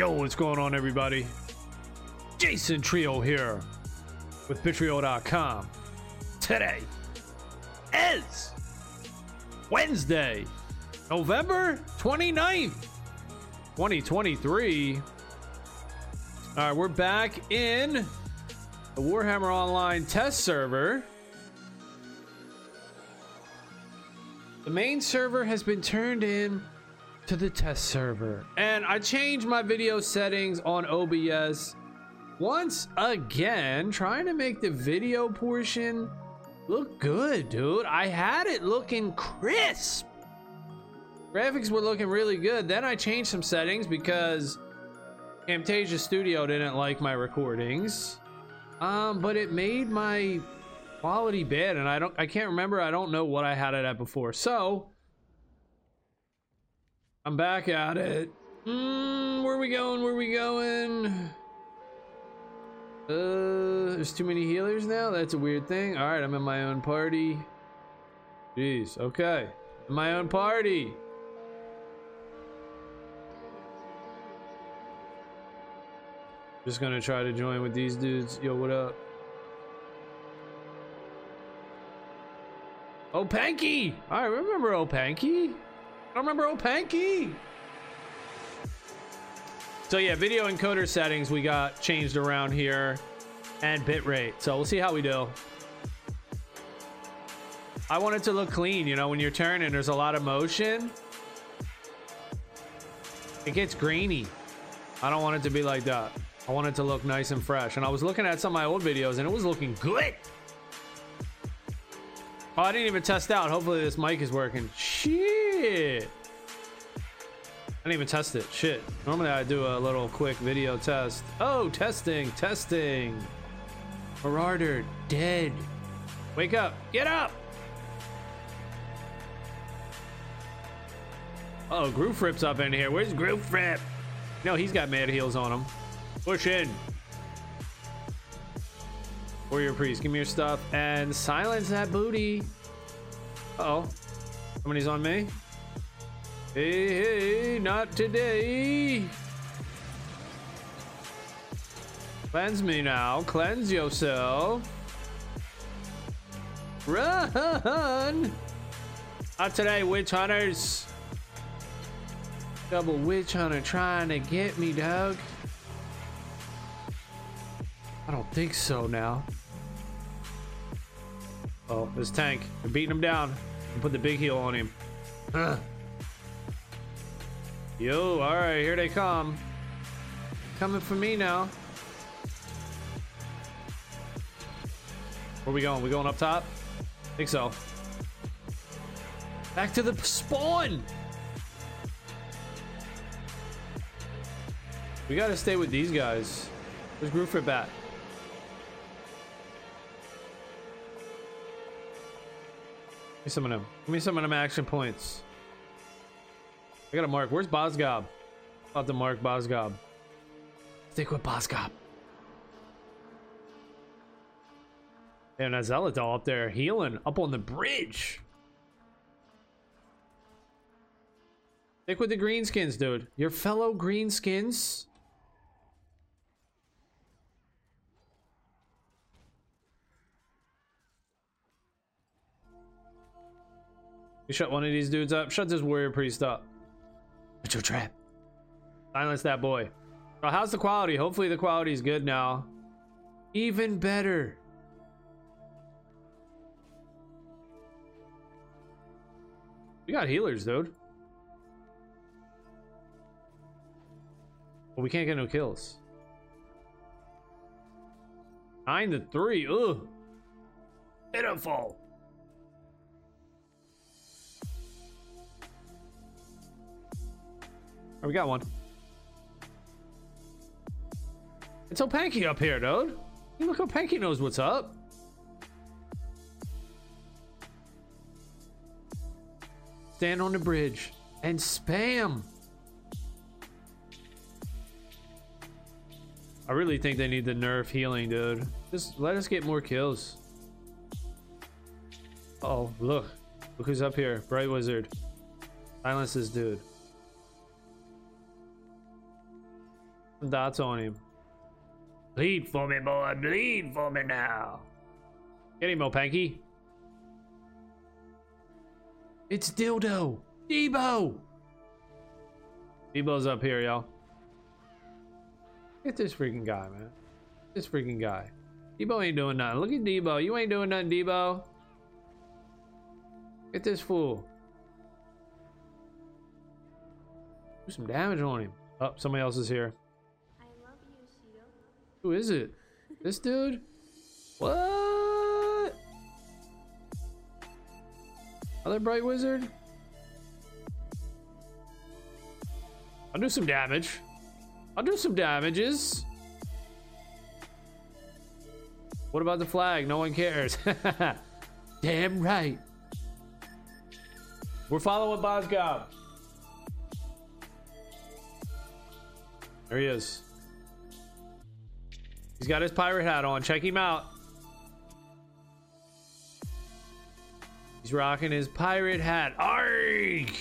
Yo, what's going on, everybody? Jason Trio here with bittrio.com. Today is Wednesday, November 29th, 2023. All right, we're back in the Warhammer Online test server. The main server has been turned in to the test server, and I changed my video settings on OBS once again, trying to make the video portion look good, dude. I had it looking crisp, graphics were looking really good. Then I changed some settings because Camtasia Studio didn't like my recordings, but it made my quality bad, and I don't know what I had it at before, so I'm back at it. Where are we going? There's too many healers now? That's a weird thing. Alright, I'm in my own party. Jeez, okay. In my own party. Just gonna try to join with these dudes. Yo, what up? Opanky! I remember Opanky. I remember Opanky. So yeah, video encoder settings we got changed around here, and bitrate. So we'll see how we do. I want it to look clean, you know, when you're turning, there's a lot of motion. It gets grainy. I don't want it to be like that. I want it to look nice and fresh. And I was looking at some of my old videos and it was looking good. Oh, I didn't even test out. Hopefully this mic is working. Shit. I didn't even test it. Shit. Normally I do a little quick video test. Oh, testing. Marauder, dead. Wake up. Get up. Oh, Groofrip's up in here. Where's Groofrip? No, he's got mad heels on him. Push in. Warrior Priest, give me your stuff and silence that booty. Uh-oh. Somebody's on me. Hey, not today. Cleanse me now. Cleanse yourself. Run! Not today, witch hunters. Double witch hunter trying to get me, dog. I don't think so now. Oh, this tank. They're beating him down. Put the big heel on him. Yo, alright, here they come. Coming for me now. Where we going? We going up top? I think so. Back to the spawn! We gotta stay with these guys. Where's Groofrip at? Give me some of them. Give me some of them action points. I gotta mark. Where's Bozgob? About to mark Bozgob. Stick with Bozgob. And that Zealot doll up there healing up on the bridge. Stick with the greenskins, dude. Your fellow greenskins. You shut one of these dudes up. Shut this warrior priest up. Put your trap. Silence that boy. Well, how's the quality? Hopefully the quality is good now. Even better. We got healers, dude. But we can't get no kills. 9-3. Ugh. Pitiful. Oh, we got one. It's Opanky up here, dude. You look, Opanky knows what's up. Stand on the bridge and spam. I really think they need the nerf healing, dude. Just let us get more kills. Oh, look who's up here. Bright Wizard. Silence this dude. That's on him. Bleed for me, boy. Bleed for me now. Get him, Opanky. It's Dildo. Debo. Debo's up here, y'all. Get this freaking guy, man. This freaking guy. Debo ain't doing nothing. Look at Debo. You ain't doing nothing, Debo. Get this fool. Do some damage on him. Oh, somebody else is here. I love you, Cito. Who is it? This dude? What? Other bright wizard? I'll do some damage. I'll do some damages. What about the flag? No one cares. Damn right. We're following Bosgob. There he is. He's got his pirate hat on. Check him out. He's rocking his pirate hat. Arrgh!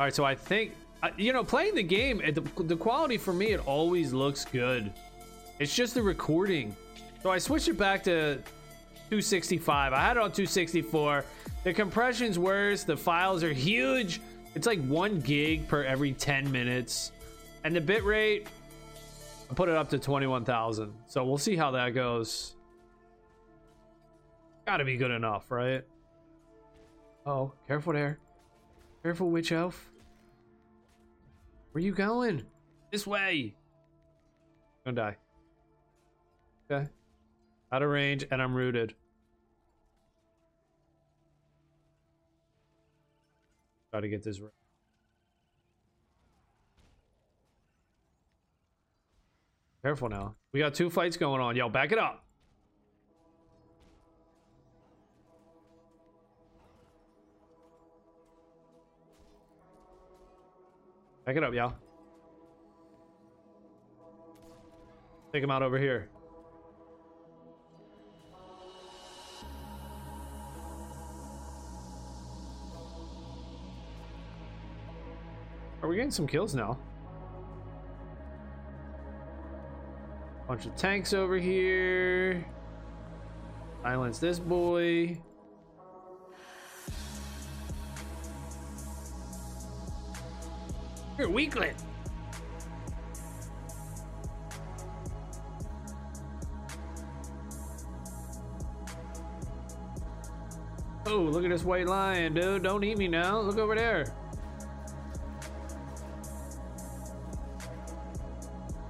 All right, so I think, you know, playing the game, the quality for me, it always looks good. It's just the recording. So I switched it back to 265. I had it on 264. The compression's worse. The files are huge. It's like 1 gig per every 10 minutes. And the bitrate, I put it up to 21,000. So we'll see how that goes. Gotta be good enough, right? Oh, careful there. Careful, witch elf. Where you going? This way. Don't die. Okay. Out of range, and I'm rooted. Try to get this right. Careful now. We got 2 fights going on. Yo, back it up. Back it up, y'all. Take him out over here. Are we getting some kills now? Bunch of tanks over here. Silence this boy. You're a weakling. Oh, look at this white lion, dude. Don't eat me now. Look over there.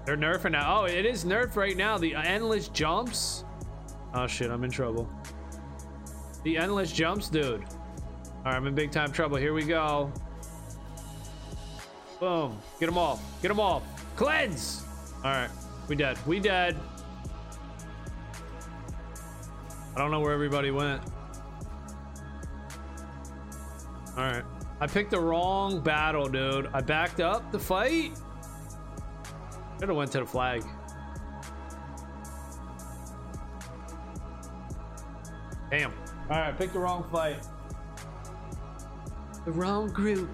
They're nerfing now. Oh, it is nerfed right now. The endless jumps. Oh shit, I'm in trouble. The endless jumps, dude. All right, I'm in big time trouble. Here we go. Boom. Get them all. Get them all. Cleanse. All right, we dead. We dead. I don't know where everybody went. All right, I picked the wrong battle, dude. I backed up the fight. Should have went to the flag. Damn. All right, pick the wrong fight. The wrong group.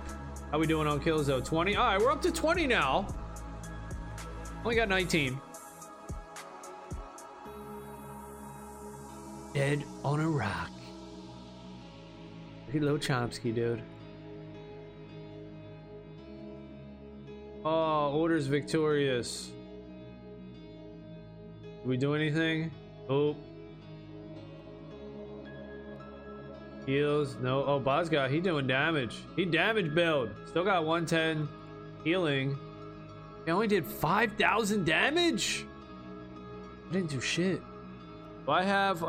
How we doing on kills though? 20. All right, we're up to 20 now. Only got 19. Dead on a rock. Hello, Chomsky, dude. Oh, order's victorious. Did we do anything? Oh. Heals. No. Oh, Bozgot, he doing damage. He damage build. Still got 110 healing. He only did 5,000 damage? I didn't do shit. Do I have,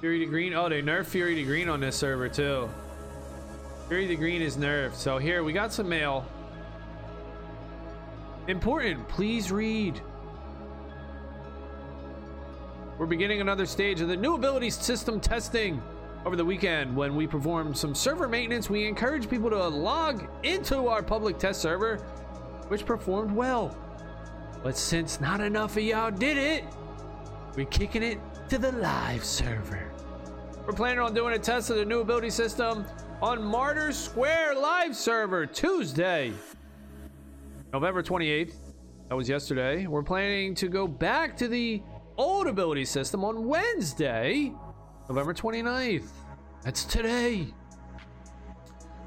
Fury to Green? Oh, they nerfed Fury to Green on this server, too. Fury to Green is nerfed. So here, we got some mail. Important, please read. We're beginning another stage of the new ability system testing. Over the weekend, when we perform some server maintenance, we encourage people to log into our public test server, which performed well. But since not enough of y'all did it, we're kicking it to the live server. We're planning on doing a test of the new ability system on Martyr Square live server Tuesday, November 28th. That was yesterday. We're planning to go back to the old ability system on Wednesday, November 29th. That's today.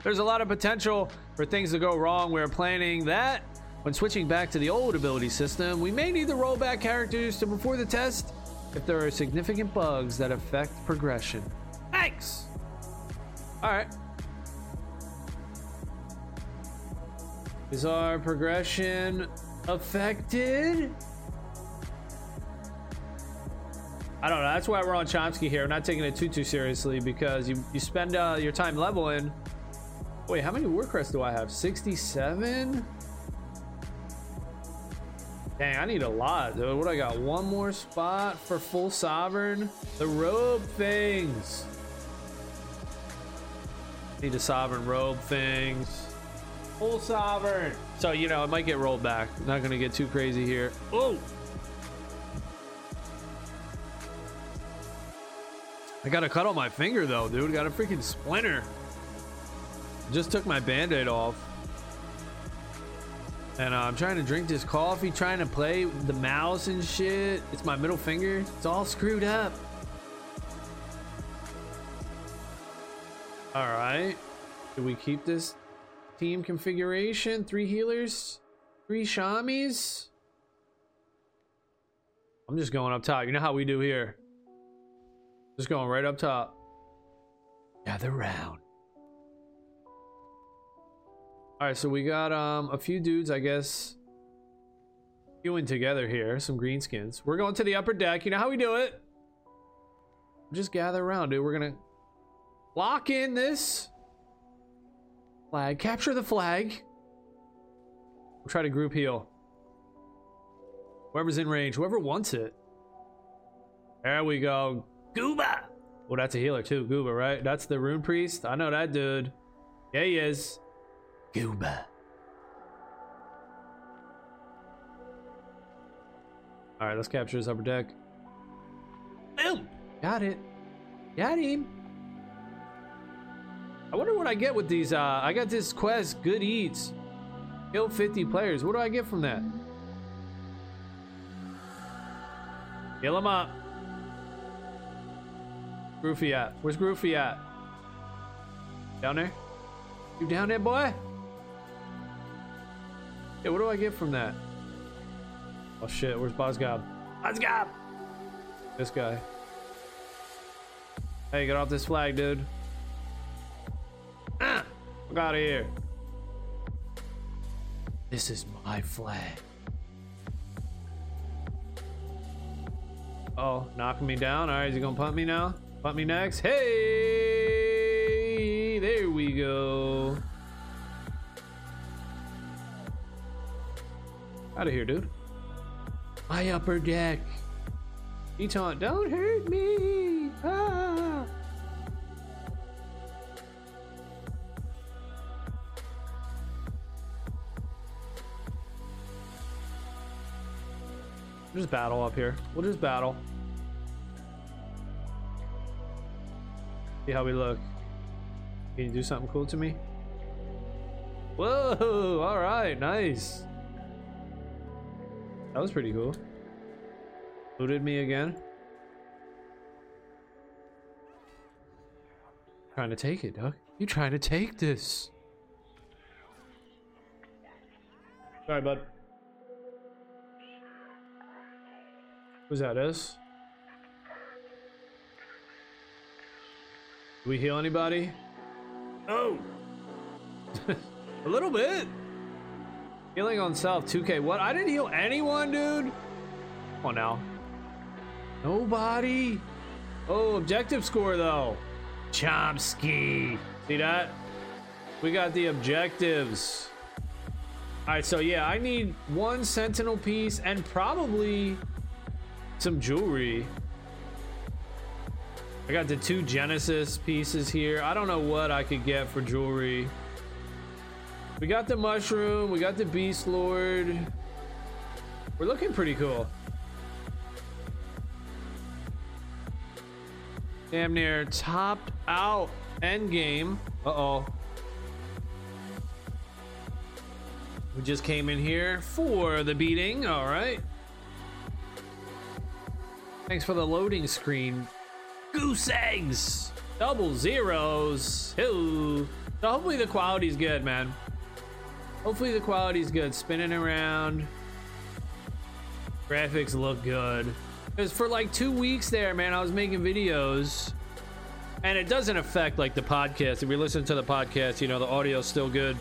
There's a lot of potential for things to go wrong. We're planning that when switching back to the old ability system, we may need to roll back characters to before the test if there are significant bugs that affect progression. Thanks. All right. Is our progression affected? I don't know. That's why we're on Chomsky here. I'm not taking it too seriously, because you spend your time leveling. Wait, how many war crests do I have? 67? Dang, I need a lot, dude. What do I got? One more spot for full sovereign. The robe things. Need a sovereign robe things. Full sovereign. So, you know, it might get rolled back. I'm not going to get too crazy here. Oh! I got a cut on my finger though, dude. Got a freaking splinter. Just took my band-aid off. And I'm trying to drink this coffee, trying to play the mouse and shit. It's my middle finger. It's all screwed up. All right. Do we keep this team configuration? 3 healers, 3 shamis. I'm just going up top. You know how we do here. Just going right up top. Gather round. All right, so we got a few dudes, I guess, queuing together here. Some greenskins. We're going to the upper deck. You know how we do it. Just gather around, dude. We're gonna lock in this flag. Capture the flag. We'll try to group heal. Whoever's in range, whoever wants it. There we go. Gooba! Well, that's a healer too, Gooba, right? That's the rune priest. I know that dude. Yeah, he is. Gooba. All right, let's capture this upper deck. Boom! Got it. Got him. I wonder what I get with these. I got this quest, Good Eats. Kill 50 players. What do I get from that? Kill him up. Groofy at? Where's Groofy at? Down there? You down there, boy? Yeah, what do I get from that? Oh shit, where's Bozgob? Bozgob! This guy. Hey, get off this flag, dude. Ah! Fuck out of here. This is my flag. Oh, knocking me down. All right, is he gonna pump me now? Pump me next. Hey, there we go. Out of here, dude. My upper deck. Eton, don't hurt me. Ah. We'll just battle up here. We'll just battle. See how we look. Can you do something cool to me? Whoa! All right, nice. That was pretty cool. Looted me again. Trying to take it, Doug. You trying to take this? Sorry, bud. Who's that? Us? Do we heal anybody? Oh! A little bit! Healing on self, 2k. What? I didn't heal anyone, dude! Come on now. Nobody! Oh, objective score, though. Chomsky! See that? We got the objectives. Alright, so yeah, I need 1 sentinel piece and probably some jewelry. I got the 2 Genesis pieces here. I don't know what I could get for jewelry. We got the mushroom. We got the beast lord. We're looking pretty cool. damn near topped out end game. Uh-oh. We just came in here for the beating. All right. Thanks for the loading screen. Goose eggs. Double zeros. Ew. So hopefully the quality's good, man. Hopefully the quality's good. Spinning around. Graphics look good. Because for like 2 weeks there, man, I was making videos. And it doesn't affect like the podcast. If we listen to the podcast, you know, the audio's still good.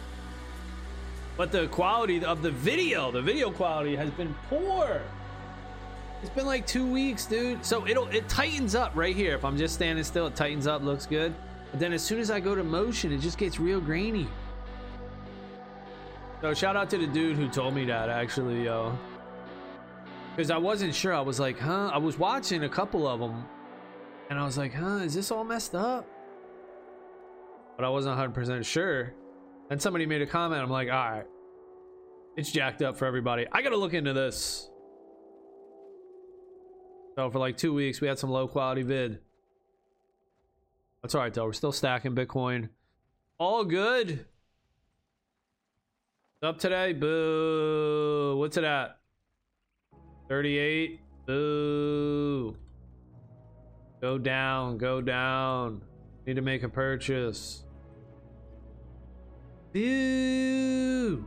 But the quality of the video quality has been poor. It's been like 2 weeks, dude. So it tightens up right here. If I'm just standing still, it tightens up, looks good. But then as soon as I go to motion, it just gets real grainy. So shout out to the dude who told me that, actually, yo. Because I wasn't sure. I was like, huh? I was watching a couple of them. And I was like, huh? Is this all messed up? But I wasn't 100% sure. And somebody made a comment. I'm like, all right, it's jacked up for everybody. I gotta look into this. So for like 2 weeks, we had some low quality vid. That's all right though. We're still stacking Bitcoin. All good. What's up today? Boo. What's it at? 38. Boo. Go down. Go down. Need to make a purchase. Ew.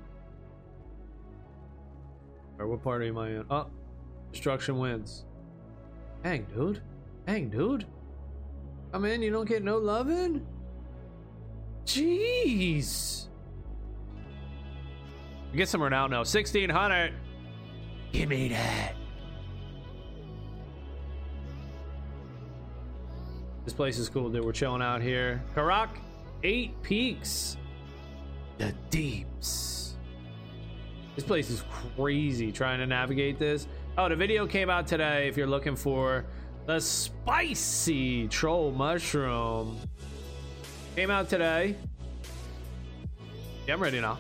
All right, what party am I in? Oh, destruction wins. Dang, dude. Dang, dude. Come in, you don't get no loving? Jeez. I guess I'm out now. 1600. Give me that. This place is cool, dude. We're chilling out here. Karak Eight Peaks. The deeps. This place is crazy trying to navigate this. Oh, the video came out today if you're looking for the spicy troll mushroom. Came out today. Yeah, I'm ready now.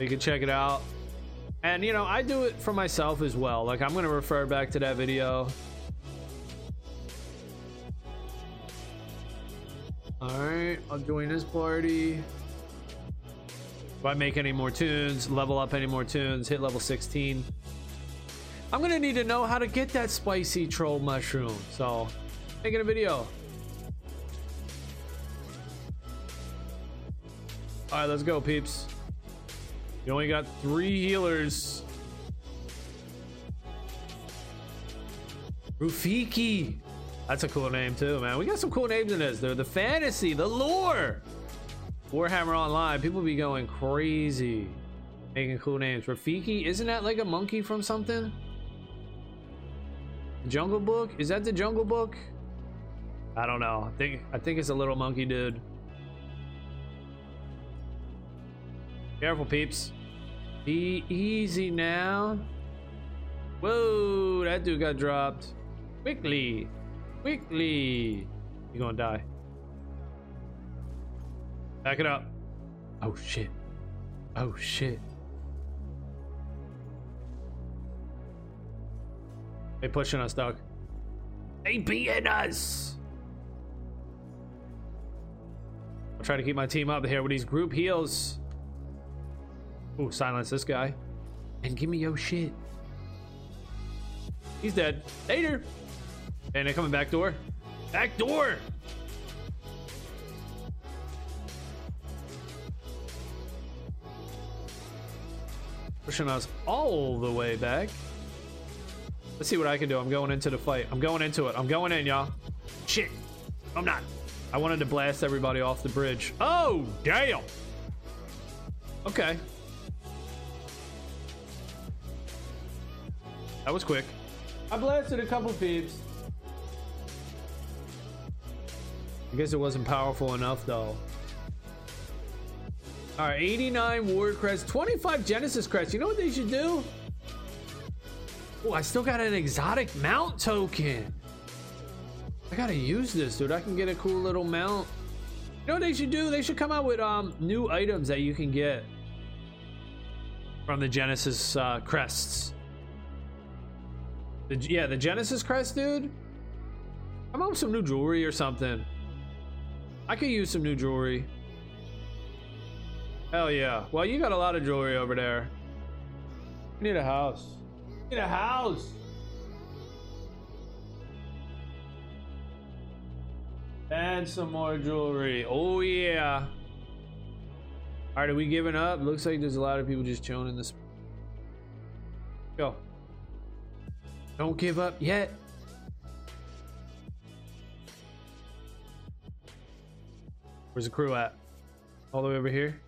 You can check it out. And you know, I do it for myself as well. Like, I'm gonna refer back to that video. Alright, I'll join this party. If I make any more tunes, level up any more tunes, hit level 16. I'm gonna need to know how to get that spicy troll mushroom. So, making a video. Alright, let's go, peeps. You only got 3 healers. Rufiki. That's a cool name too, man. We got some cool names in this. They're the fantasy, the lore. Warhammer Online, people be going crazy making cool names. Rafiki, isn't that like a monkey from something? Jungle Book? Is that the Jungle Book? I don't know. I think it's a little monkey dude. Careful, peeps. Be easy now. Whoa, that dude got dropped. Quickly. Quickly, you're gonna die. Back it up. Oh shit. Oh shit. They pushing us, dog. They beating us. I'll try to keep my team up here with these group heals. Ooh, silence this guy. And give me your shit. He's dead. Later. And they're coming back door. Back door! Pushing us all the way back. Let's see what I can do. I'm going into the fight. I'm going into it. I'm going in, y'all. Shit. I'm not. I wanted to blast everybody off the bridge. Oh, damn. Okay. That was quick. I blasted a couple peeps. I guess it wasn't powerful enough though. All right, 89 Ward Crest, 25 Genesis Crest. You know what they should do? Oh, I still got an exotic mount token. I gotta use this, dude. I can get a cool little mount. You know what they should do? They should come out with new items that you can get from the Genesis crests. The Genesis crest, dude. I'm on some new jewelry or something. I could use some new jewelry. Hell yeah. Well, you got a lot of jewelry over there. We need a house. We need a house. And some more jewelry. Oh yeah. All right, are we giving up? Looks like there's a lot of people just chilling in this. Go. Don't give up yet. Where's the crew at? All the way over here.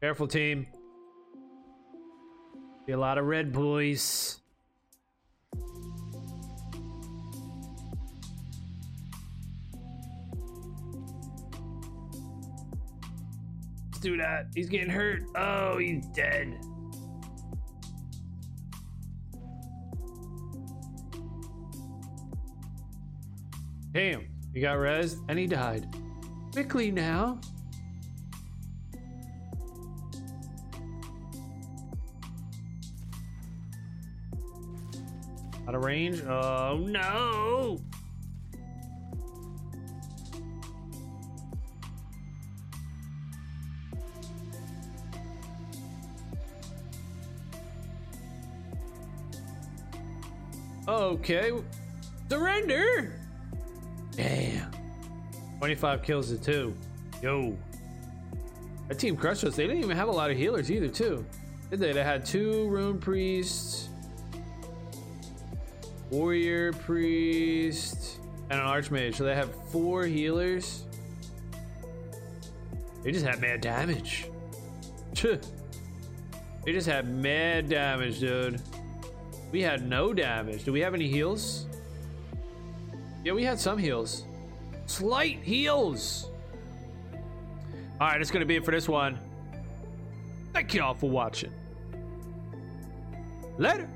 Careful, team. Be a lot of red boys. Let's do that. He's getting hurt. Oh, he's dead. Damn, he got rezzed and he died. Quickly now. Out of range. Oh no. Okay. Surrender. Damn. 25 kills to 2. Yo. That team crushed us. They didn't even have a lot of healers either, too. Did they? They had 2 rune priests. Warrior, priest, and an archmage. So they have 4 healers. They just had mad damage. They just had mad damage, dude. We had no damage. Do we have any heals? Yeah, we had some heals. Slight heals. All right, that's going to be it for this one. Thank you all for watching. Later.